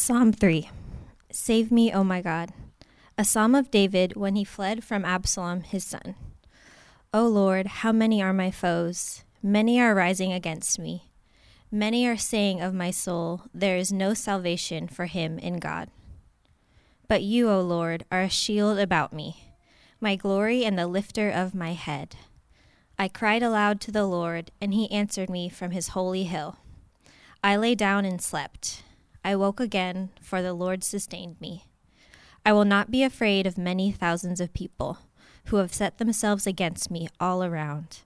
Psalm 3. Save me, O my God. A psalm of David when he fled from Absalom, his son. O Lord, how many are my foes? Many are rising against me. Many are saying of my soul, there is no salvation for him in God. But you, O Lord, are a shield about me, my glory and the lifter of my head. I cried aloud to the Lord, and he answered me from his holy hill. I lay down and slept. I woke again, for the Lord sustained me. I will not be afraid of many thousands of people who have set themselves against me all around.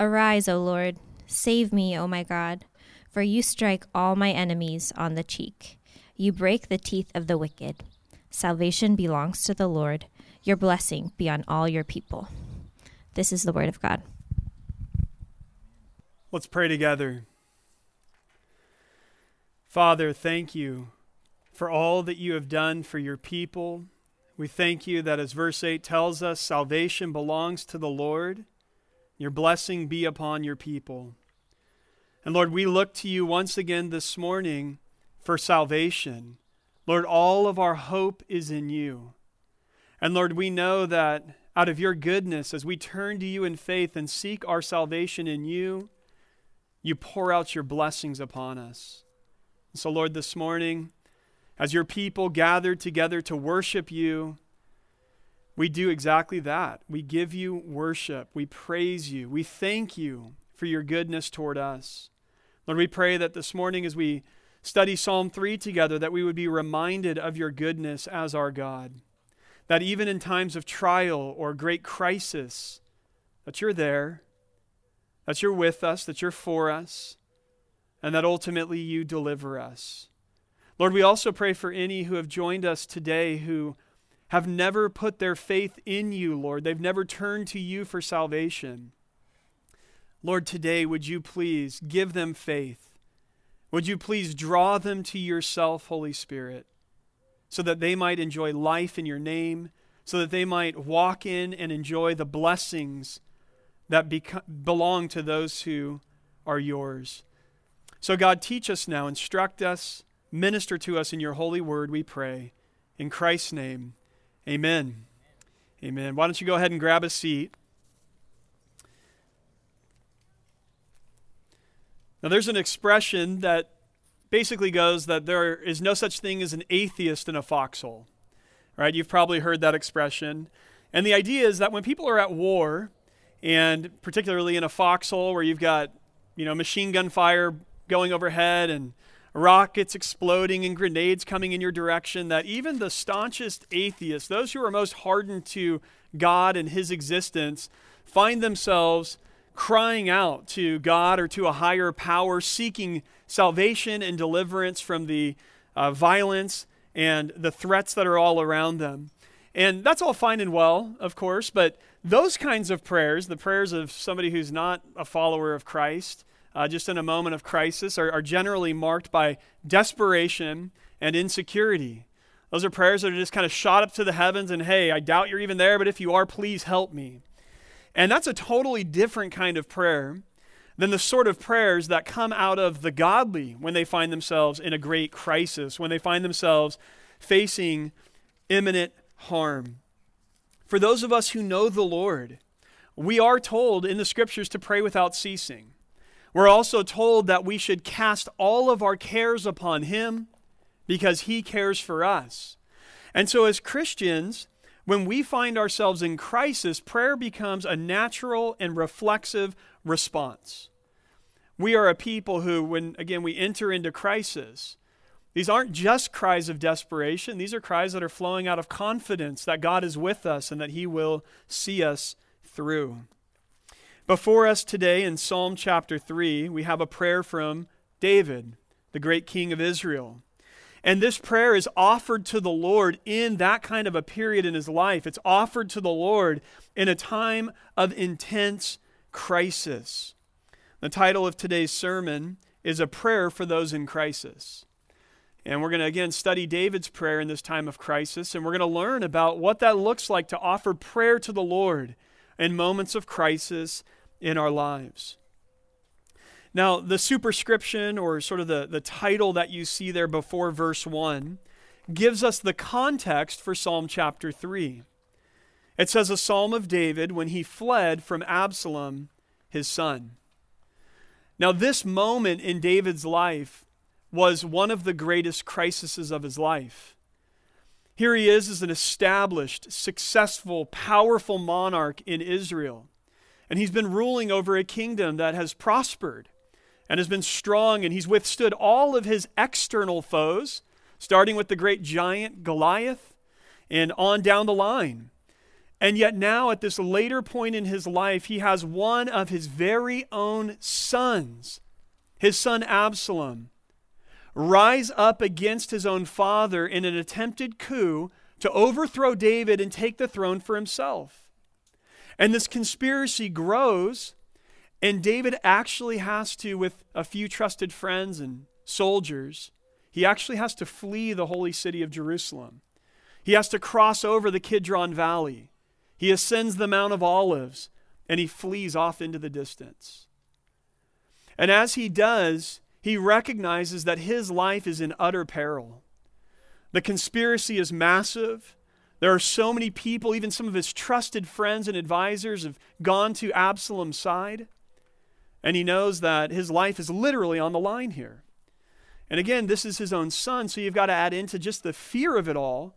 Arise, O Lord, save me, O my God, for you strike all my enemies on the cheek. You break the teeth of the wicked. Salvation belongs to the Lord. Your blessing be on all your people. This is the word of God. Let's pray together. Father, thank you for all that you have done for your people. We thank you that, as verse 8 tells us, salvation belongs to the Lord. Your blessing be upon your people. And Lord, we look to you once again this morning for salvation. Lord, all of our hope is in you. And Lord, we know that out of your goodness, as we turn to you in faith and seek our salvation in you, you pour out your blessings upon us. So, Lord, this morning, as your people gather together to worship you, we do exactly that. We give you worship. We praise you. We thank you for your goodness toward us. Lord, we pray that this morning as we study Psalm 3 together, that we would be reminded of your goodness as our God. That even in times of trial or great crisis, that you're there, that you're with us, that you're for us, and that ultimately you deliver us. Lord, we also pray for any who have joined us today who have never put their faith in you, Lord. They've never turned to you for salvation. Lord, today would you please give them faith? Would you please draw them to yourself, Holy Spirit, so that they might enjoy life in your name, so that they might walk in and enjoy the blessings that belong to those who are yours. So God, teach us now, instruct us, minister to us in your holy word, we pray. In Christ's name, amen. Amen. Why don't you go ahead and grab a seat. Now there's an expression that basically goes that there is no such thing as an atheist in a foxhole. Right? You've probably heard that expression. And the idea is that when people are at war, and particularly in a foxhole where you've got, machine gun fire going overhead and rockets exploding and grenades coming in your direction, that even the staunchest atheists, those who are most hardened to God and his existence, find themselves crying out to God or to a higher power, seeking salvation and deliverance from the violence and the threats that are all around them. And that's all fine and well, of course, but those kinds of prayers, the prayers of somebody who's not a follower of Christ, just in a moment of crisis, are generally marked by desperation and insecurity. Those are prayers that are just kind of shot up to the heavens and, hey, I doubt you're even there, but if you are, please help me. And that's a totally different kind of prayer than the sort of prayers that come out of the godly when they find themselves in a great crisis, when they find themselves facing imminent harm. For those of us who know the Lord, we are told in the scriptures to pray without ceasing. We're also told that we should cast all of our cares upon him because he cares for us. And so as Christians, when we find ourselves in crisis, prayer becomes a natural and reflexive response. We are a people who, when, again, we enter into crisis, these aren't just cries of desperation. These are cries that are flowing out of confidence that God is with us and that he will see us through. Before us today in Psalm chapter 3, we have a prayer from David, the great king of Israel. And this prayer is offered to the Lord in that kind of a period in his life. It's offered to the Lord in a time of intense crisis. The title of today's sermon is A Prayer for Those in Crisis. And we're going to again study David's prayer in this time of crisis. And we're going to learn about what that looks like to offer prayer to the Lord in moments of crisis in our lives. Now, the superscription, or sort of the title that you see there before verse 1, gives us the context for Psalm chapter 3. It says, a psalm of David when he fled from Absalom, his son. Now, this moment in David's life was one of the greatest crises of his life. Here he is as an established, successful, powerful monarch in Israel. And he's been ruling over a kingdom that has prospered and has been strong, and he's withstood all of his external foes, starting with the great giant Goliath and on down the line. And yet now at this later point in his life, he has one of his very own sons, his son Absalom, rise up against his own father in an attempted coup to overthrow David and take the throne for himself. And this conspiracy grows, and David actually has to, with a few trusted friends and soldiers, he actually has to flee the holy city of Jerusalem. He has to cross over the Kidron Valley. He ascends the Mount of Olives, and he flees off into the distance. And as he does, he recognizes that his life is in utter peril. The conspiracy is massive. There are so many people, even some of his trusted friends and advisors have gone to Absalom's side. And he knows that his life is literally on the line here. And again, this is his own son, so you've got to add into just the fear of it all,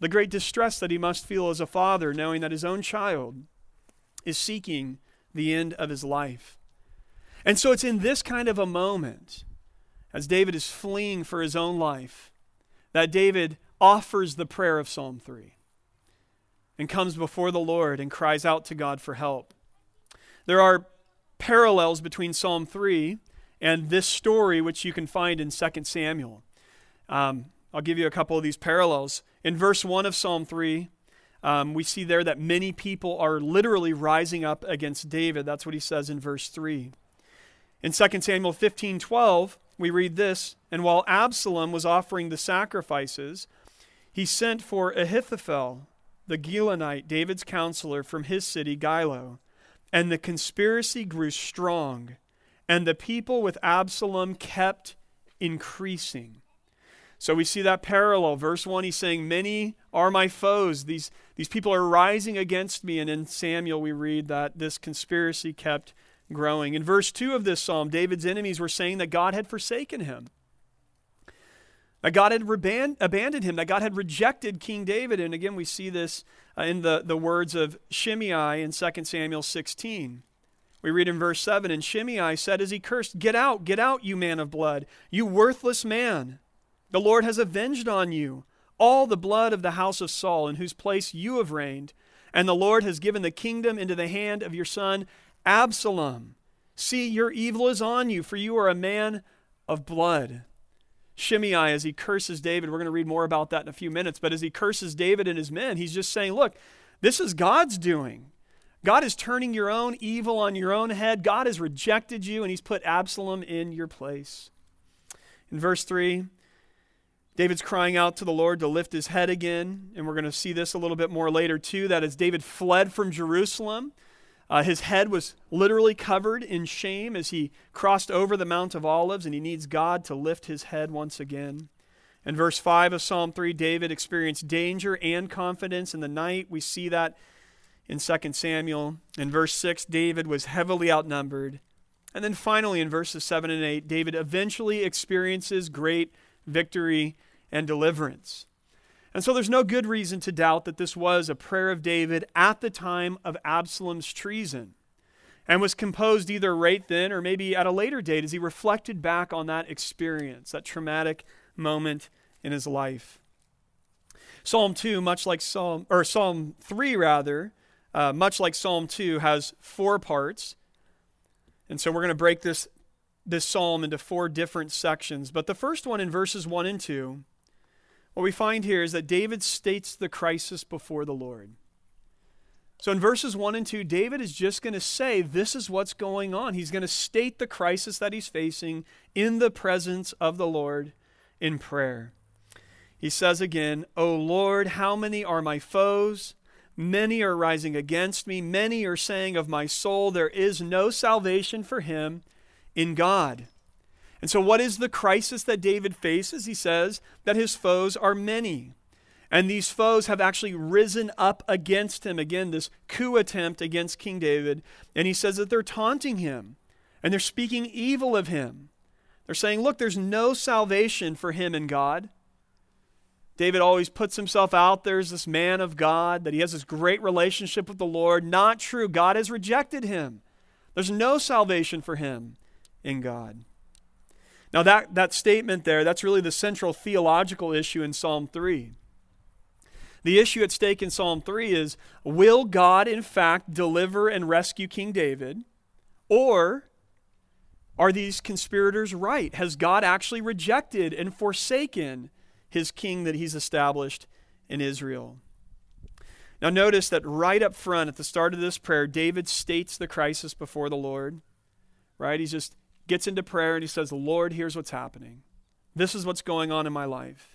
the great distress that he must feel as a father, knowing that his own child is seeking the end of his life. And so it's in this kind of a moment, as David is fleeing for his own life, that David offers the prayer of Psalm 3 and comes before the Lord and cries out to God for help. There are parallels between Psalm 3 and this story, which you can find in 2 Samuel. I'll give you a couple of these parallels. In verse 1 of Psalm 3, we see there that many people are literally rising up against David. That's what he says in verse 3. In 2 Samuel 15:12, we read this, and while Absalom was offering the sacrifices, he sent for Ahithophel, the Gilanite, David's counselor, from his city Gilo. And the conspiracy grew strong, and the people with Absalom kept increasing. So we see that parallel. Verse 1, he's saying, many are my foes. These people are rising against me. And in Samuel, we read that this conspiracy kept growing. In verse 2 of this psalm, David's enemies were saying that God had forsaken him, that God had abandoned him, that God had rejected King David. And again, we see this in the words of Shimei in 2 Samuel 16. We read in verse 7, and Shimei said as he cursed, get out, you man of blood, you worthless man. The Lord has avenged on you all the blood of the house of Saul, in whose place you have reigned, and the Lord has given the kingdom into the hand of your son Absalom. See, your evil is on you, for you are a man of blood. Shimei, as he curses David, we're going to read more about that in a few minutes, but as he curses David and his men, he's just saying, look, this is God's doing. God is turning your own evil on your own head. God has rejected you, and he's put Absalom in your place. In verse 3, David's crying out to the Lord to lift his head again, and we're going to see this a little bit more later too, that as David fled from Jerusalem, his head was literally covered in shame as he crossed over the Mount of Olives, and he needs God to lift his head once again. In verse 5 of Psalm 3, David experienced danger and confidence in the night. We see that in 2 Samuel. In verse 6, David was heavily outnumbered. And then finally in verses 7 and 8, David eventually experiences great victory and deliverance. And so there's no good reason to doubt that this was a prayer of David at the time of Absalom's treason, and was composed either right then or maybe at a later date as he reflected back on that experience, that traumatic moment in his life. Psalm 2, much like Psalm 3, has four parts. And so we're going to break this psalm into four different sections. But the first one in verses 1 and 2, what we find here is that David states the crisis before the Lord. So in verses 1 and 2, David is just going to say, this is what's going on. He's going to state the crisis that he's facing in the presence of the Lord in prayer. He says again, O Lord, how many are my foes? Many are rising against me. Many are saying of my soul, there is no salvation for him in God. And so what is the crisis that David faces? He says that his foes are many. And these foes have actually risen up against him. Again, this coup attempt against King David. And he says that they're taunting him. And they're speaking evil of him. They're saying, look, there's no salvation for him in God. David always puts himself out there as this man of God, that he has this great relationship with the Lord. Not true. God has rejected him. There's no salvation for him in God. Now that statement there, that's really the central theological issue in Psalm 3. The issue at stake in Psalm 3 is, will God in fact deliver and rescue King David? Or are these conspirators right? Has God actually rejected and forsaken his king that he's established in Israel? Now notice that right up front at the start of this prayer, David states the crisis before the Lord. Right? He just gets into prayer and he says, Lord, here's what's happening. This is what's going on in my life.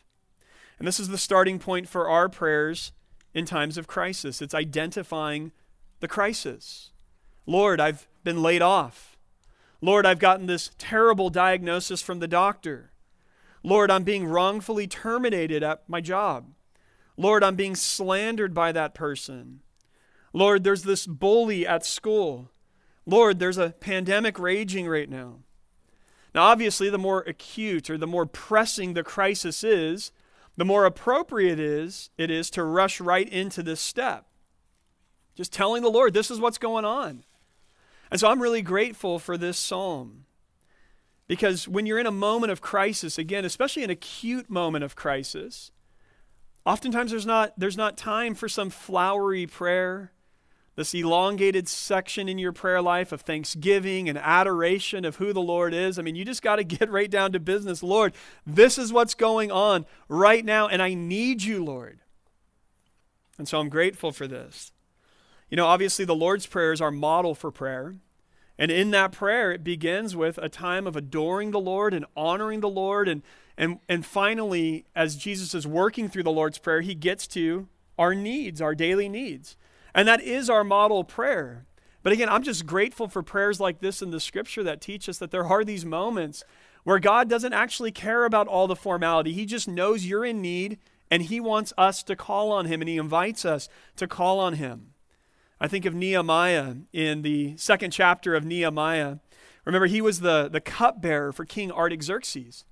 And this is the starting point for our prayers in times of crisis. It's identifying the crisis. Lord, I've been laid off. Lord, I've gotten this terrible diagnosis from the doctor. Lord, I'm being wrongfully terminated at my job. Lord, I'm being slandered by that person. Lord, there's this bully at school. Lord, there's a pandemic raging right now. Now, obviously, the more acute or the more pressing the crisis is, the more appropriate it is to rush right into this step. Just telling the Lord, this is what's going on. And so I'm really grateful for this psalm. Because when you're in a moment of crisis, again, especially an acute moment of crisis, oftentimes there's not time for some flowery prayer, this elongated section in your prayer life of thanksgiving and adoration of who the Lord is. I mean, you just got to get right down to business. Lord, this is what's going on right now, and I need you, Lord. And so I'm grateful for this. You know, obviously the Lord's Prayer is our model for prayer. And in that prayer, it begins with a time of adoring the Lord and honoring the Lord. And finally, as Jesus is working through the Lord's Prayer, he gets to our needs, our daily needs. And that is our model prayer. But again, I'm just grateful for prayers like this in the scripture that teach us that there are these moments where God doesn't actually care about all the formality. He just knows you're in need and he wants us to call on him and he invites us to call on him. I think of Nehemiah in the second chapter of Nehemiah. Remember, he was the cupbearer for King Artaxerxes,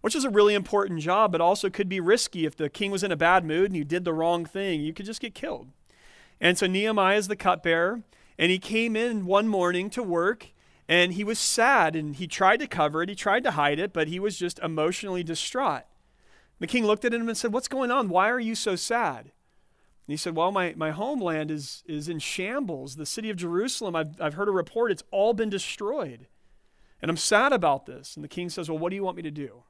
which is a really important job, but also could be risky. If the king was in a bad mood and you did the wrong thing, you could just get killed. And so Nehemiah is the cupbearer, and he came in one morning to work, and he was sad, and he tried to cover it, he tried to hide it, but he was just emotionally distraught. The king looked at him and said, what's going on? Why are you so sad? And he said, well, my homeland is in shambles. The city of Jerusalem, I've heard a report, it's all been destroyed. And I'm sad about this. And the king says, well, what do you want me to do?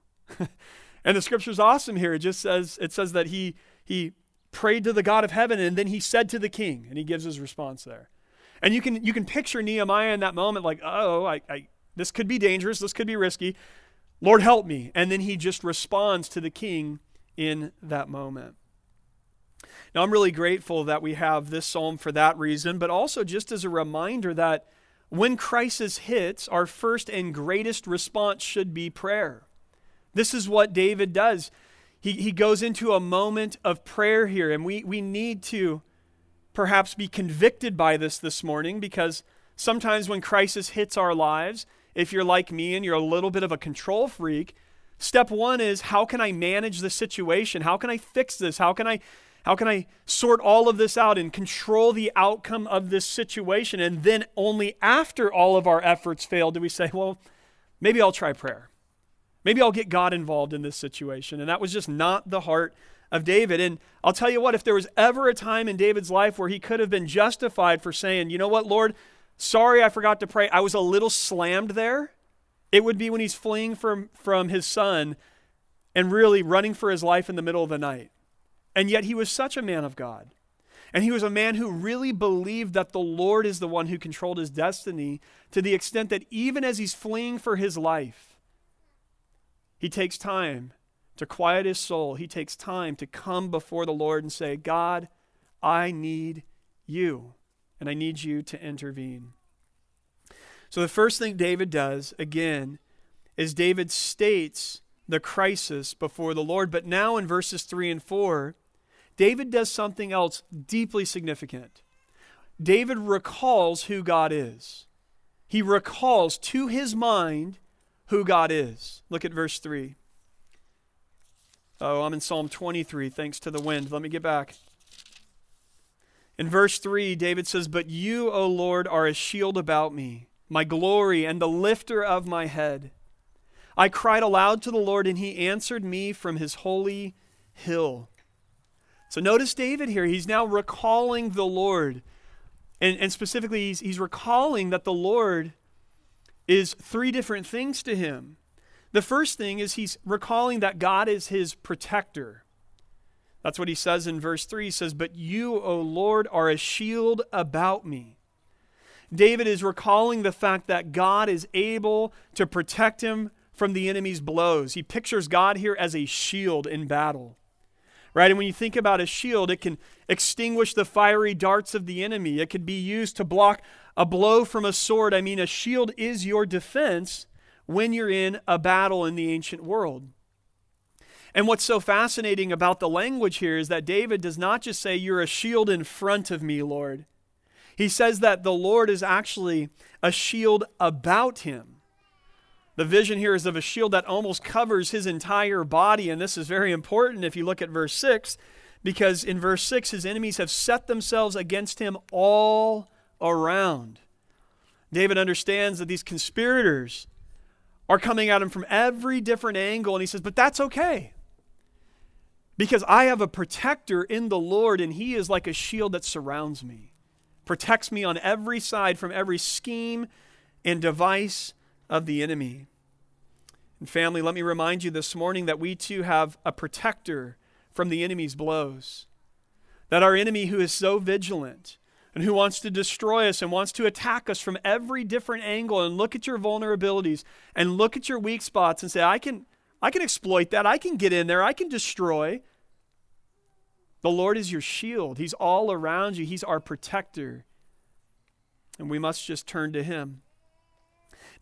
And the scripture's awesome here. It says that he prayed to the God of heaven, and then he said to the king, and he gives his response there. And you can picture Nehemiah in that moment like, this could be dangerous, this could be risky. Lord, help me. And then he just responds to the king in that moment. Now, I'm really grateful that we have this psalm for that reason, but also just as a reminder that when crisis hits, our first and greatest response should be prayer. This is what David does. He goes into a moment of prayer here, and we need to perhaps be convicted by this morning, because sometimes when crisis hits our lives, if you're like me and you're a little bit of a control freak, step one is, how can I manage the situation? How can I fix this? How can I sort all of this out and control the outcome of this situation? And then only after all of our efforts fail do we say, well, maybe I'll try prayer. Maybe I'll get God involved in this situation. And that was just not the heart of David. And I'll tell you what, if there was ever a time in David's life where he could have been justified for saying, you know what, Lord, sorry, I forgot to pray. I was a little slammed there. It would be when he's fleeing from his son and really running for his life in the middle of the night. And yet he was such a man of God. And he was a man who really believed that the Lord is the one who controlled his destiny, to the extent that even as he's fleeing for his life, he takes time to quiet his soul. He takes time to come before the Lord and say, God, I need you, and I need you to intervene. So the first thing David does, again, is David states the crisis before the Lord. But now in verses 3 and 4, David does something else deeply significant. David recalls who God is. He recalls to his mind who God is. Look at verse 3. Oh, I'm in Psalm 23, thanks to the wind. Let me get back. In verse 3, David says, "But you, O Lord, are a shield about me, my glory and the lifter of my head. I cried aloud to the Lord, and he answered me from his holy hill." So notice David here. He's now recalling the Lord. And specifically, he's recalling that the Lord is three different things to him. The first thing is he's recalling that God is his protector. That's what he says in verse 3. He says, "But you, O Lord, are a shield about me." David is recalling the fact that God is able to protect him from the enemy's blows. He pictures God here as a shield in battle. Right? And when you think about a shield, it can extinguish the fiery darts of the enemy. It could be used to block a blow from a sword. I mean, a shield is your defense when you're in a battle in the ancient world. And what's so fascinating about the language here is that David does not just say, "You're a shield in front of me, Lord." He says that the Lord is actually a shield about him. The vision here is of a shield that almost covers his entire body. And this is very important if you look at verse 6, because in verse 6, his enemies have set themselves against him all around. David understands that these conspirators are coming at him from every different angle. And he says, but that's okay, because I have a protector in the Lord, and he is like a shield that surrounds me, protects me on every side from every scheme and device of the enemy. And family, let me remind you this morning that we too have a protector from the enemy's blows. That our enemy, who is so vigilant and who wants to destroy us and wants to attack us from every different angle, and look at your vulnerabilities and look at your weak spots and say, I can exploit that. I can get in there. I can destroy. The Lord is your shield. He's all around you. He's our protector. And we must just turn to him.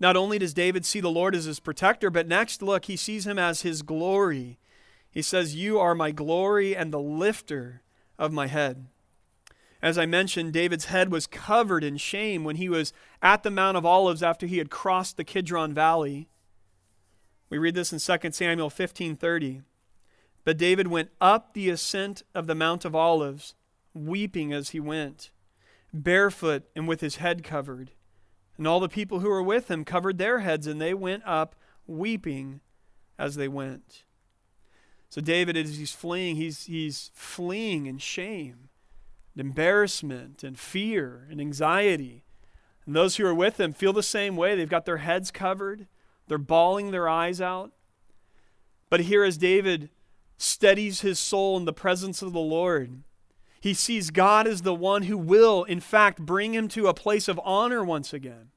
Not only does David see the Lord as his protector, but next, look, he sees him as his glory. He says, "You are my glory and the lifter of my head." As I mentioned, David's head was covered in shame when he was at the Mount of Olives after he had crossed the Kidron Valley. We read this in 2 Samuel 15:30. "But David went up the ascent of the Mount of Olives, weeping as he went, barefoot and with his head covered. And all the people who were with him covered their heads, and they went up weeping as they went." So David, as he's fleeing, he's fleeing in shame and embarrassment and fear and anxiety. And those who are with him feel the same way. They've got their heads covered. They're bawling their eyes out. But here, as David steadies his soul in the presence of the Lord, he sees God as the one who will, in fact, bring him to a place of honor once again.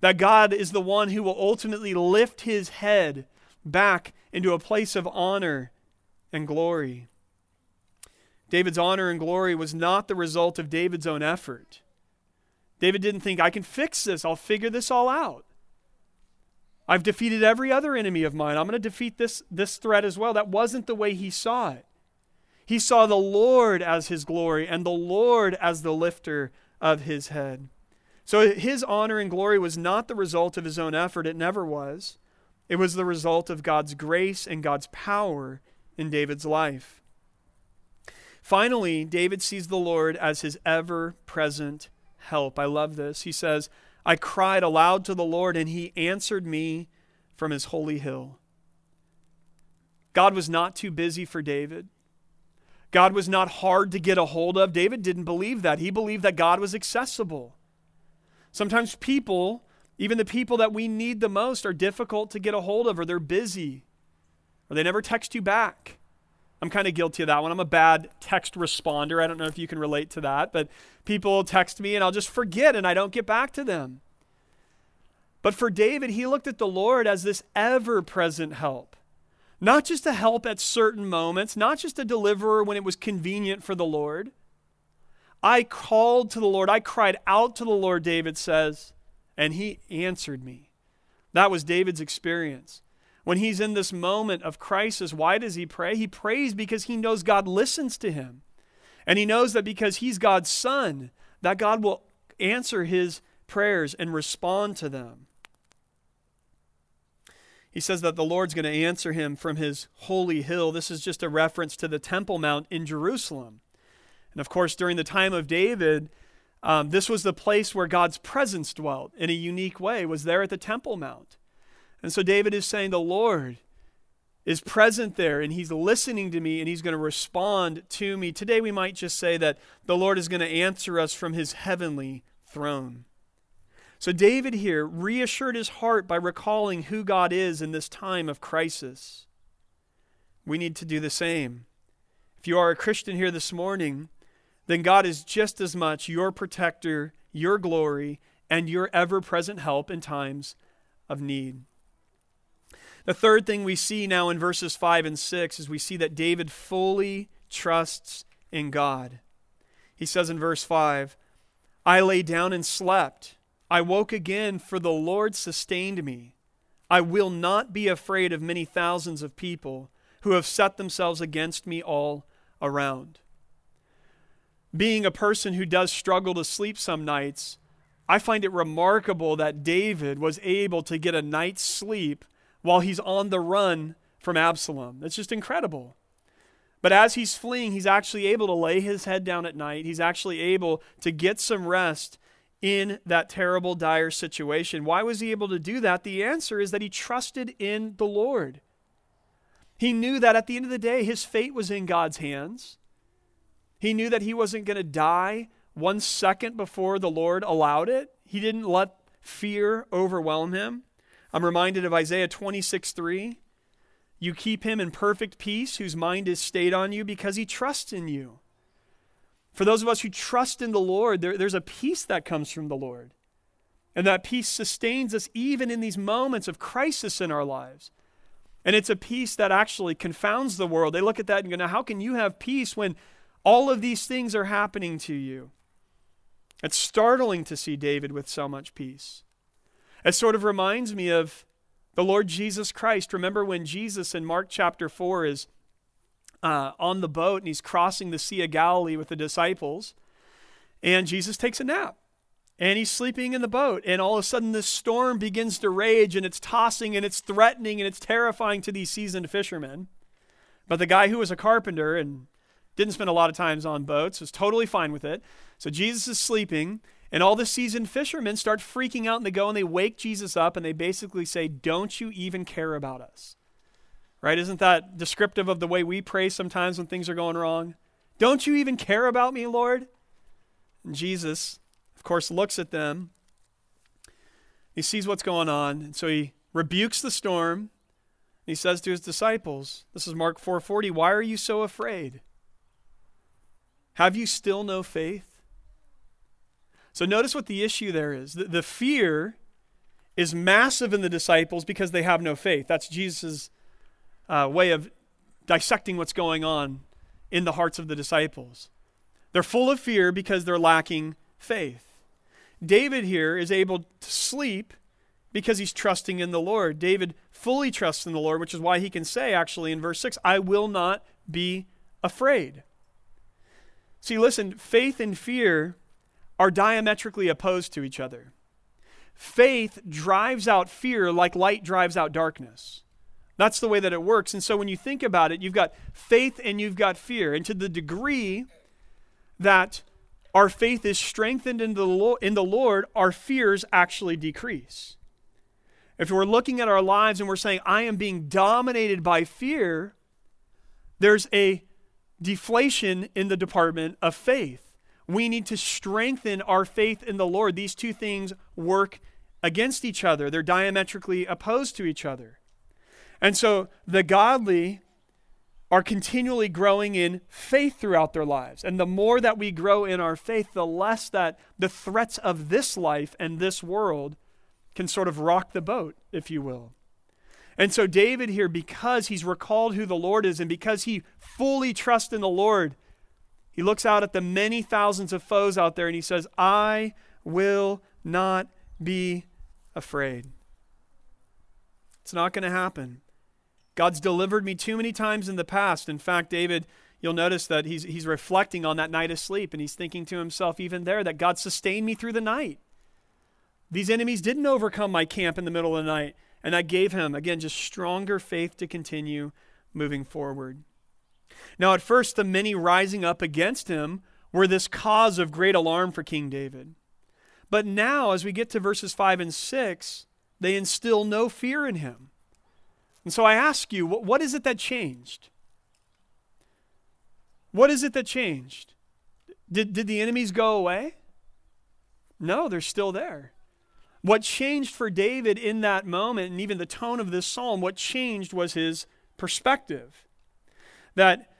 That God is the one who will ultimately lift his head back into a place of honor and glory. David's honor and glory was not the result of David's own effort. David didn't think, "I can fix this. I'll figure this all out. I've defeated every other enemy of mine. I'm going to defeat this threat as well." That wasn't the way he saw it. He saw the Lord as his glory and the Lord as the lifter of his head. So his honor and glory was not the result of his own effort. It never was. It was the result of God's grace and God's power in David's life. Finally, David sees the Lord as his ever-present help. I love this. He says, "I cried aloud to the Lord, and he answered me from his holy hill." God was not too busy for David. God was not hard to get a hold of. David didn't believe that. He believed that God was accessible. Sometimes people, even the people that we need the most, are difficult to get a hold of, or they're busy, or they never text you back. I'm kind of guilty of that one. I'm a bad text responder. I don't know if you can relate to that, but people text me and I'll just forget and I don't get back to them. But for David, he looked at the Lord as this ever-present help. Not just a help at certain moments, not just a deliverer when it was convenient for the Lord. "I called to the Lord. I cried out to the Lord," David says, and he answered me. That was David's experience. When he's in this moment of crisis, why does he pray? He prays because he knows God listens to him. And he knows that because he's God's son, that God will answer his prayers and respond to them. He says that the Lord's going to answer him from his holy hill. This is just a reference to the Temple Mount in Jerusalem. And of course, during the time of David, this was the place where God's presence dwelt in a unique way, was there at the Temple Mount. And so David is saying, the Lord is present there and he's listening to me and he's going to respond to me. Today we might just say that the Lord is going to answer us from his heavenly throne. So David here reassured his heart by recalling who God is in this time of crisis. We need to do the same. If you are a Christian here this morning, then God is just as much your protector, your glory, and your ever-present help in times of need. The third thing we see now in verses 5 and 6 is we see that David fully trusts in God. He says in verse 5, I lay down and slept. I woke again, for the Lord sustained me. I will not be afraid of many thousands of people who have set themselves against me all around. Being a person who does struggle to sleep some nights, I find it remarkable that David was able to get a night's sleep while he's on the run from Absalom. That's just incredible. But as he's fleeing, he's actually able to lay his head down at night. He's actually able to get some rest in that terrible, dire situation. Why was he able to do that? The answer is that he trusted in the Lord. He knew that at the end of the day, his fate was in God's hands. He knew that he wasn't going to die 1 second before the Lord allowed it. He didn't let fear overwhelm him. I'm reminded of Isaiah 26:3. You keep him in perfect peace, whose mind is stayed on you because he trusts in you. For those of us who trust in the Lord, there's a peace that comes from the Lord. And that peace sustains us even in these moments of crisis in our lives. And it's a peace that actually confounds the world. They look at that and go, now how can you have peace when all of these things are happening to you? It's startling to see David with so much peace. It sort of reminds me of the Lord Jesus Christ. Remember when Jesus in Mark chapter 4 is on the boat and he's crossing the Sea of Galilee with the disciples, and Jesus takes a nap and he's sleeping in the boat, and all of a sudden this storm begins to rage and it's tossing and it's threatening and it's terrifying to these seasoned fishermen. But the guy who was a carpenter and didn't spend a lot of times on boats was totally fine with it. So Jesus is sleeping and all the seasoned fishermen start freaking out, and they go and they wake Jesus up and they basically say, don't you even care about us? Right? Isn't that descriptive of the way we pray sometimes when things are going wrong? Don't you even care about me, Lord? And Jesus, of course, looks at them. He sees what's going on. And so he rebukes the storm. And he says to his disciples, this is Mark 4:40, why are you so afraid? Have you still no faith? So notice what the issue there is. The fear is massive in the disciples because they have no faith. That's Jesus' way of dissecting what's going on in the hearts of the disciples. They're full of fear because they're lacking faith. David here is able to sleep because he's trusting in the Lord. David fully trusts in the Lord, which is why he can say actually in verse 6, I will not be afraid. See, listen, faith and fear are diametrically opposed to each other. Faith drives out fear like light drives out darkness. That's the way that it works. And so when you think about it, you've got faith and you've got fear. And to the degree that our faith is strengthened in the Lord, our fears actually decrease. If we're looking at our lives and we're saying, I am being dominated by fear, there's a deflation in the department of faith. We need to strengthen our faith in the Lord. These two things work against each other. They're diametrically opposed to each other. And so the godly are continually growing in faith throughout their lives. And the more that we grow in our faith, the less that the threats of this life and this world can sort of rock the boat, if you will. And so David here, because he's recalled who the Lord is and because he fully trusts in the Lord, he looks out at the many thousands of foes out there and he says, I will not be afraid. It's not going to happen. God's delivered me too many times in the past. In fact, David, you'll notice that he's reflecting on that night of sleep, and he's thinking to himself even there that God sustained me through the night. These enemies didn't overcome my camp in the middle of the night, and that gave him, again, just stronger faith to continue moving forward. Now, at first, the many rising up against him were this cause of great alarm for King David. But now, as we get to verses 5 and 6, they instill no fear in him. And so I ask you, what is it that changed? What is it that changed? Did the enemies go away? No, they're still there. What changed for David in that moment, and even the tone of this psalm, what changed was his perspective. That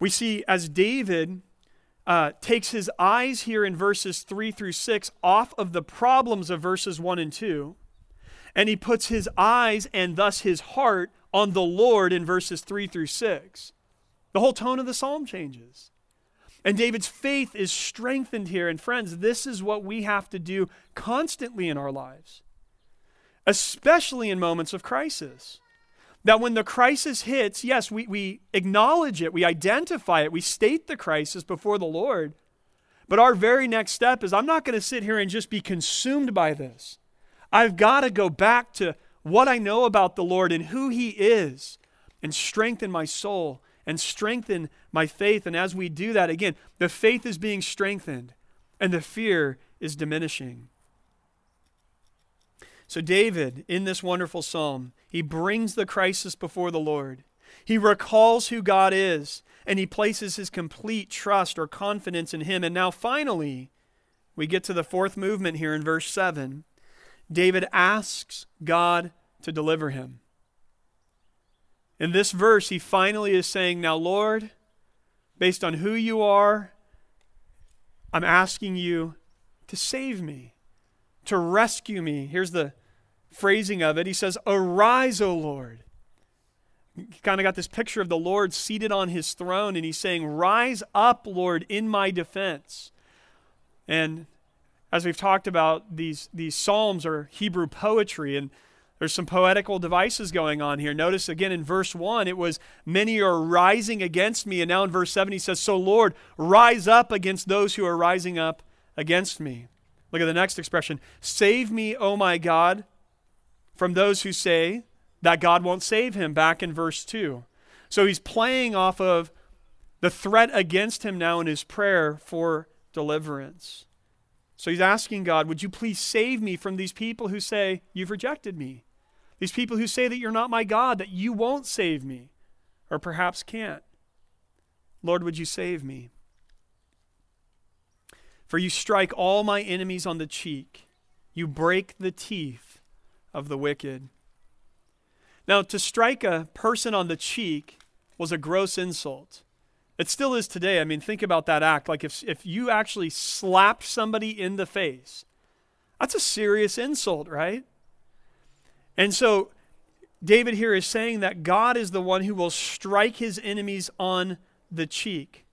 we see as David takes his eyes here in verses 3 through 6 off of the problems of verses 1 and 2, and he puts his eyes and thus his heart on the Lord in verses 3 through 6. The whole tone of the psalm changes. And David's faith is strengthened here. And friends, this is what we have to do constantly in our lives, especially in moments of crisis. That when the crisis hits, yes, we acknowledge it, we identify it, we state the crisis before the Lord. But our very next step is, I'm not going to sit here and just be consumed by this. I've got to go back to what I know about the Lord and who He is and strengthen my soul and strengthen my faith. And as we do that, again, the faith is being strengthened and the fear is diminishing. So David, in this wonderful psalm, he brings the crisis before the Lord. He recalls who God is and he places his complete trust or confidence in Him. And now finally, we get to the fourth movement here in verse 7. David asks God to deliver him. In this verse, he finally is saying, now Lord, based on who You are, I'm asking You to save me, to rescue me. Here's the phrasing of it. He says, arise, O Lord. You kind of got this picture of the Lord seated on His throne, and He's saying, rise up, Lord, in my defense. And as we've talked about, these Psalms are Hebrew poetry, and there's some poetical devices going on here. Notice again in verse 1, it was, many are rising against me. And now in verse 7, he says, so Lord, rise up against those who are rising up against me. Look at the next expression. Save me, O my God, from those who say that God won't save him, back in verse 2. So he's playing off of the threat against him now in his prayer for deliverance. So he's asking God, would You please save me from these people who say You've rejected me? These people who say that You're not my God, that You won't save me, or perhaps can't. Lord, would You save me? For You strike all my enemies on the cheek. You break the teeth of the wicked. Now, to strike a person on the cheek was a gross insult. It still is today. I mean, think about that act. Like if you actually slapped somebody in the face, that's a serious insult, right? And so David here is saying that God is the one who will strike his enemies on the cheek.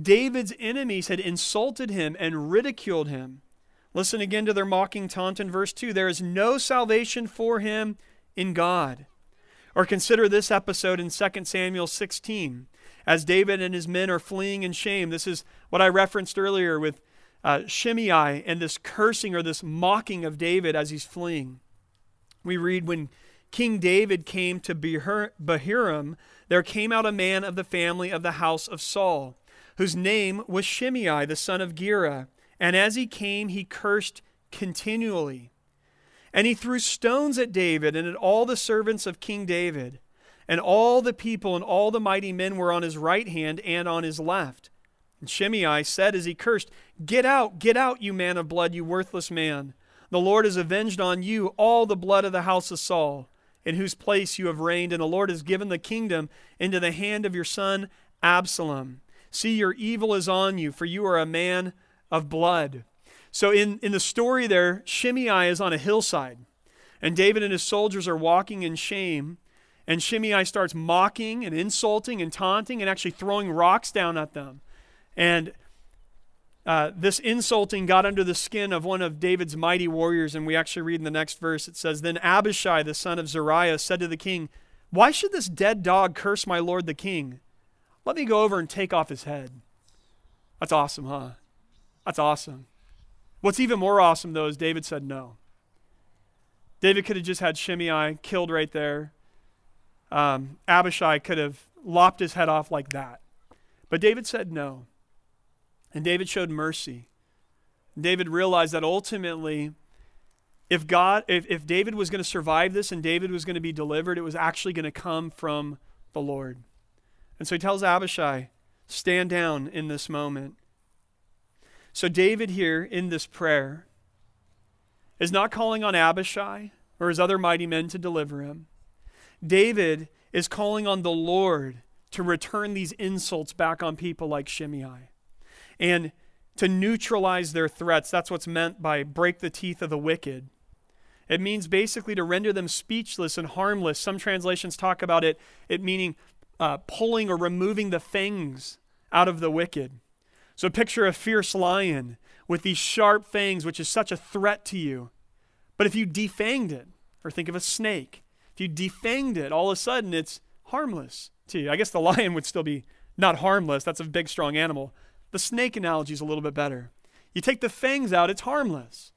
David's enemies had insulted him and ridiculed him. Listen again to their mocking taunt in verse 2. There is no salvation for him in God. Or consider this episode in 2 Samuel 16. As David and his men are fleeing in shame, this is what I referenced earlier with Shimei and this cursing or this mocking of David as he's fleeing. We read, when King David came to Bahurim, there came out a man of the family of the house of Saul, whose name was Shimei, the son of Gera. And as he came, he cursed continually. And he threw stones at David and at all the servants of King David. And all the people and all the mighty men were on his right hand and on his left. And Shimei said as he cursed, get out, you man of blood, you worthless man. The Lord has avenged on you all the blood of the house of Saul, in whose place you have reigned, and the Lord has given the kingdom into the hand of your son Absalom. See, your evil is on you, for you are a man of blood. So in the story there, Shimei is on a hillside, and David and his soldiers are walking in shame. And Shimei starts mocking and insulting and taunting and actually throwing rocks down at them. And This insulting got under the skin of one of David's mighty warriors, and we actually read in the next verse, it says, "Then Abishai, the son of Zeruiah, said to the king, 'Why should this dead dog curse my lord the king? Let me go over and take off his head.'" That's awesome, huh? That's awesome. What's even more awesome, though, is David said no. David could have just had Shimei killed right there. Abishai could have lopped his head off like that. But David said no. And David showed mercy. David realized that ultimately, if David was going to survive this and David was going to be delivered, it was actually going to come from the Lord. And so he tells Abishai, stand down in this moment. So David here in this prayer is not calling on Abishai or his other mighty men to deliver him. David is calling on the Lord to return these insults back on people like Shimei and to neutralize their threats. That's what's meant by break the teeth of the wicked. It means basically to render them speechless and harmless. Some translations talk about it meaning pulling or removing the fangs out of the wicked. So picture a fierce lion with these sharp fangs, which is such a threat to you. But if you defanged it, or think of a snake, if you defanged it, all of a sudden it's harmless to you. I guess the lion would still be not harmless. That's a big, strong animal. The snake analogy is a little bit better. You take the fangs out, it's harmless,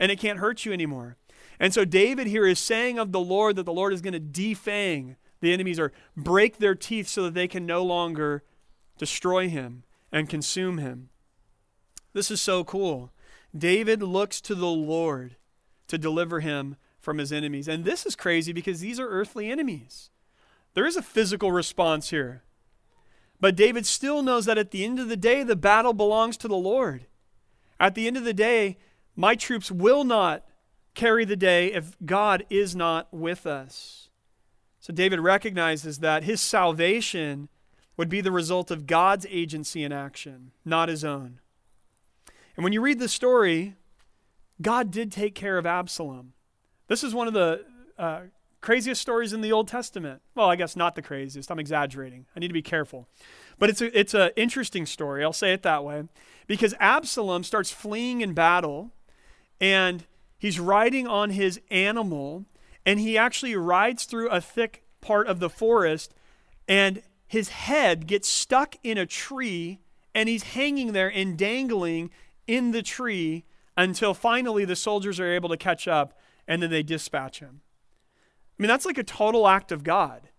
and it can't hurt you anymore. And so David here is saying of the Lord that the Lord is going to defang the enemies or break their teeth so that they can no longer destroy him and consume him. This is so cool. David looks to the Lord to deliver him from his enemies. And this is crazy because these are earthly enemies. There is a physical response here. But David still knows that at the end of the day, the battle belongs to the Lord. At the end of the day, my troops will not carry the day if God is not with us. So David recognizes that his salvation would be the result of God's agency and action, not his own. And when you read the story, God did take care of Absalom. This is one of the craziest stories in the Old Testament. Well, I guess not the craziest. I'm exaggerating. I need to be careful. But it's an interesting story. I'll say it that way. Because Absalom starts fleeing in battle, and he's riding on his animal, and he actually rides through a thick part of the forest, and his head gets stuck in a tree, and he's hanging there and dangling in the tree until finally the soldiers are able to catch up, and then they dispatch him. I mean, that's like a total act of God.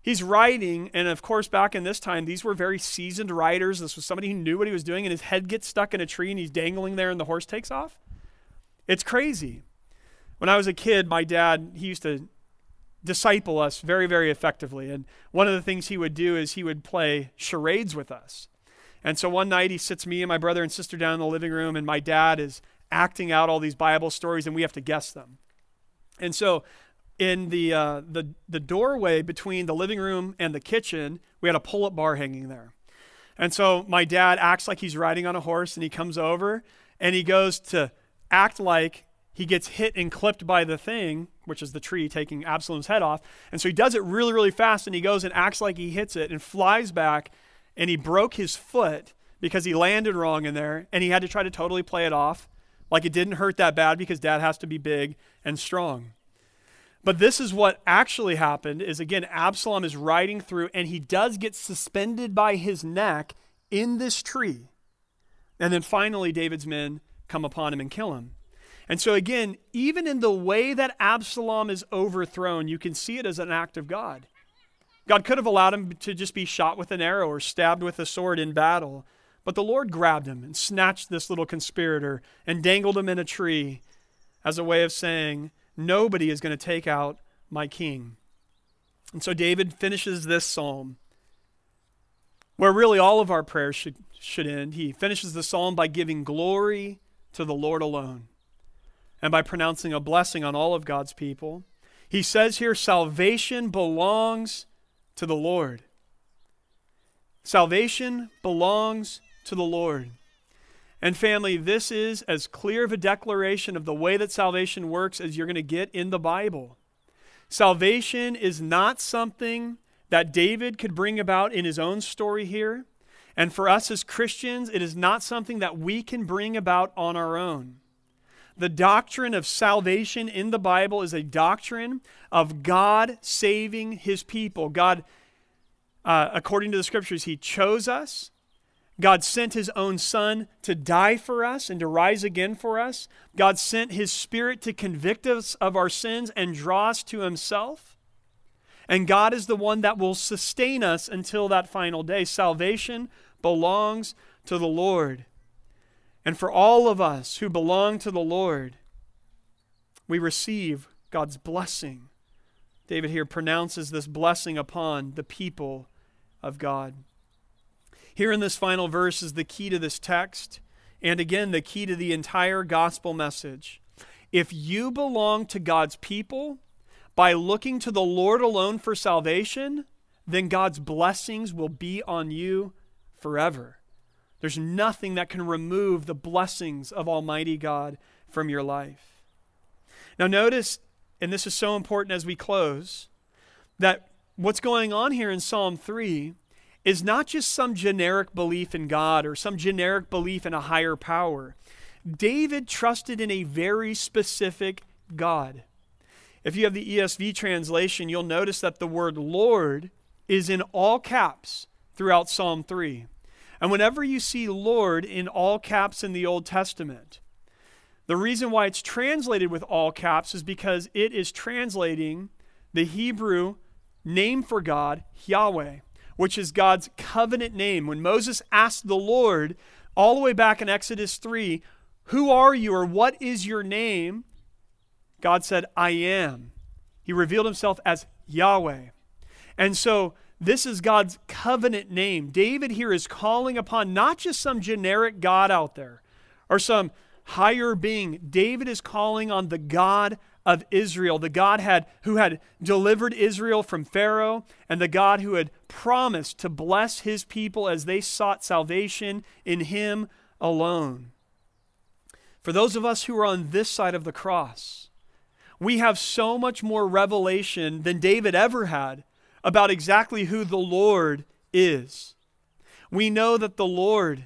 He's riding, and of course, back in this time, these were very seasoned riders. This was somebody who knew what he was doing, and his head gets stuck in a tree, and he's dangling there, and the horse takes off. It's crazy. When I was a kid, my dad, he used to disciple us very, very effectively, and one of the things he would do is he would play charades with us. And so one night, he sits me and my brother and sister down in the living room, and my dad is acting out all these Bible stories, and we have to guess them. And so in the doorway between the living room and the kitchen, we had a pull-up bar hanging there. And so my dad acts like he's riding on a horse, and he comes over, and he goes to act like he gets hit and clipped by the thing, which is the tree taking Absalom's head off. And so he does it really, really fast, and he goes and acts like he hits it and flies back, and he broke his foot because he landed wrong in there, and he had to try to totally play it off like it didn't hurt that bad because dad has to be big and strong. But this is what actually happened is, again, Absalom is riding through, and he does get suspended by his neck in this tree. And then finally, David's men come upon him and kill him. And so again, even in the way that Absalom is overthrown, you can see it as an act of God. God could have allowed him to just be shot with an arrow or stabbed with a sword in battle. But the Lord grabbed him and snatched this little conspirator and dangled him in a tree as a way of saying, nobody is going to take out my king. And so David finishes this psalm where really all of our prayers should end. He finishes the psalm by giving glory to the Lord alone and by pronouncing a blessing on all of God's people. He says here, salvation belongs to the Lord. Salvation belongs to the Lord. And family, this is as clear of a declaration of the way that salvation works as you're going to get in the Bible. Salvation is not something that David could bring about in his own story here. And for us as Christians, it is not something that we can bring about on our own. The doctrine of salvation in the Bible is a doctrine of God saving his people. God, according to the scriptures, he chose us. God sent his own son to die for us and to rise again for us. God sent his spirit to convict us of our sins and draw us to himself. And God is the one that will sustain us until that final day. Salvation belongs to the Lord. And for all of us who belong to the Lord, we receive God's blessing. David here pronounces this blessing upon the people of God. Here in this final verse is the key to this text, and again, the key to the entire gospel message. If you belong to God's people by looking to the Lord alone for salvation, then God's blessings will be on you forever. There's nothing that can remove the blessings of Almighty God from your life. Now notice, and this is so important as we close, that what's going on here in Psalm 3 is not just some generic belief in God or some generic belief in a higher power. David trusted in a very specific God. If you have the ESV translation, you'll notice that the word Lord is in all caps throughout Psalm 3. And whenever you see Lord in all caps in the Old Testament, the reason why it's translated with all caps is because it is translating the Hebrew name for God, Yahweh, which is God's covenant name. When Moses asked the Lord all the way back in Exodus 3, who are you or what is your name? God said, I am. He revealed himself as Yahweh. And so this is God's covenant name. David here is calling upon not just some generic God out there or some higher being. David is calling on the God of Israel, the God who had delivered Israel from Pharaoh, and the God who had promised to bless his people as they sought salvation in him alone. For those of us who are on this side of the cross, we have so much more revelation than David ever had about exactly who the Lord is. We know that the Lord,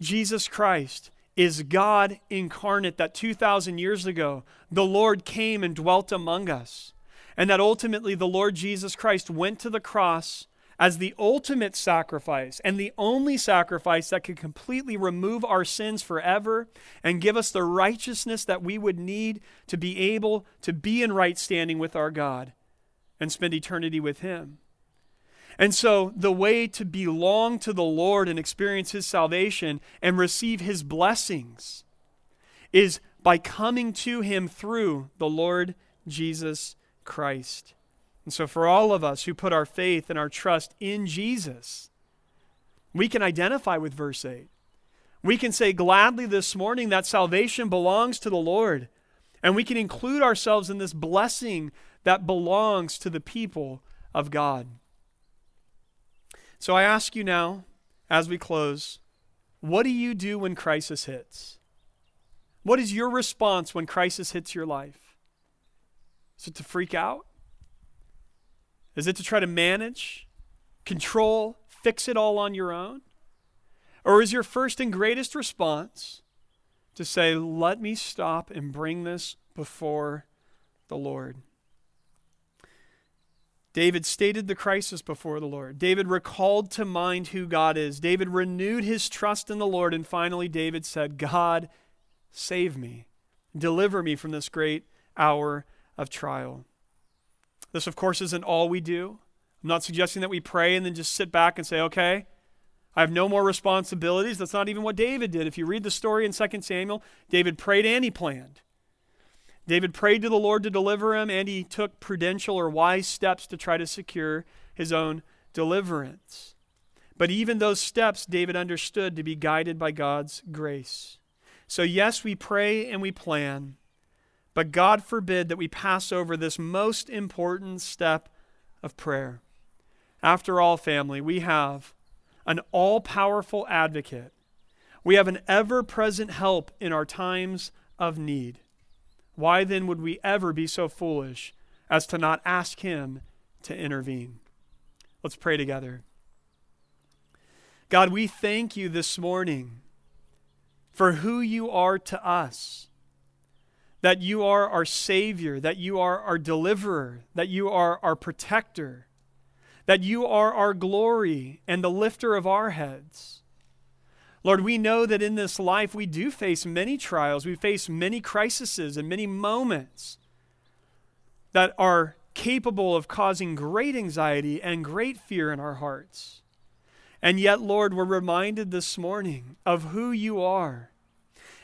Jesus Christ, is God incarnate, that 2,000 years ago, the Lord came and dwelt among us, and that ultimately the Lord Jesus Christ went to the cross as the ultimate sacrifice and the only sacrifice that could completely remove our sins forever and give us the righteousness that we would need to be able to be in right standing with our God and spend eternity with him. And so the way to belong to the Lord and experience his salvation and receive his blessings is by coming to him through the Lord Jesus Christ. And so for all of us who put our faith and our trust in Jesus, we can identify with verse 8. We can say gladly this morning that salvation belongs to the Lord, and we can include ourselves in this blessing that belongs to the people of God. So I ask you now, as we close, what do you do when crisis hits? What is your response when crisis hits your life? Is it to freak out? Is it to try to manage, control, fix it all on your own? Or is your first and greatest response to say, let me stop and bring this before the Lord? David stated the crisis before the Lord. David recalled to mind who God is. David renewed his trust in the Lord. And finally, David said, God, save me. Deliver me from this great hour of trial. This, of course, isn't all we do. I'm not suggesting that we pray and then just sit back and say, okay, I have no more responsibilities. That's not even what David did. If you read the story in 2 Samuel, David prayed and he planned. David prayed to the Lord to deliver him, and he took prudential or wise steps to try to secure his own deliverance. But even those steps, David understood to be guided by God's grace. So yes, we pray and we plan, but God forbid that we pass over this most important step of prayer. After all, family, we have an all-powerful advocate. We have an ever-present help in our times of need. Why then would we ever be so foolish as to not ask him to intervene? Let's pray together. God, we thank you this morning for who you are to us, that you are our Savior, that you are our deliverer, that you are our protector, that you are our glory and the lifter of our heads. Lord, we know that in this life we do face many trials, we face many crises and many moments that are capable of causing great anxiety and great fear in our hearts. And yet, Lord, we're reminded this morning of who you are,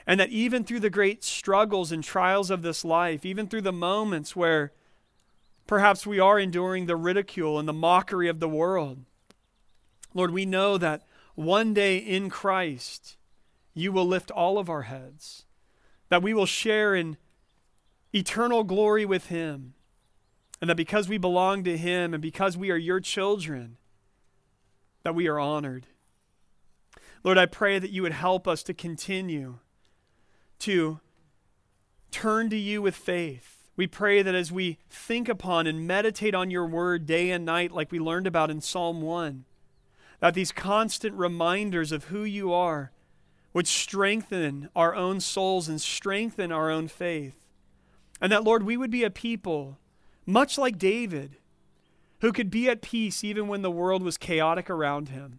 and that even through the great struggles and trials of this life, even through the moments where perhaps we are enduring the ridicule and the mockery of the world, Lord, we know that one day in Christ, you will lift all of our heads, that we will share in eternal glory with him, and that because we belong to him and because we are your children, that we are honored. Lord, I pray that you would help us to continue to turn to you with faith. We pray that as we think upon and meditate on your word day and night, like we learned about in Psalm 1, that these constant reminders of who you are would strengthen our own souls and strengthen our own faith. And that, Lord, we would be a people, much like David, who could be at peace even when the world was chaotic around him.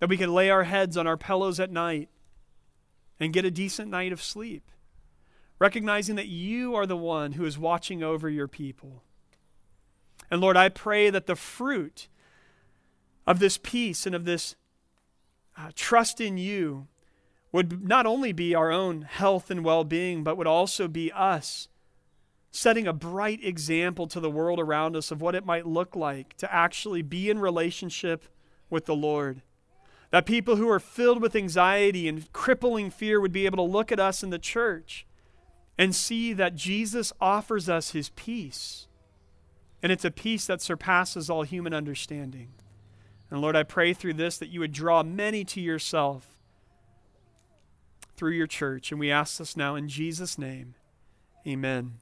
That we could lay our heads on our pillows at night and get a decent night of sleep, recognizing that you are the one who is watching over your people. And Lord, I pray that the fruit of this peace and of this trust in you would not only be our own health and well-being, but would also be us setting a bright example to the world around us of what it might look like to actually be in relationship with the Lord. That people who are filled with anxiety and crippling fear would be able to look at us in the church and see that Jesus offers us his peace. And it's a peace that surpasses all human understanding. And Lord, I pray through this that you would draw many to yourself through your church. And we ask this now in Jesus' name. Amen.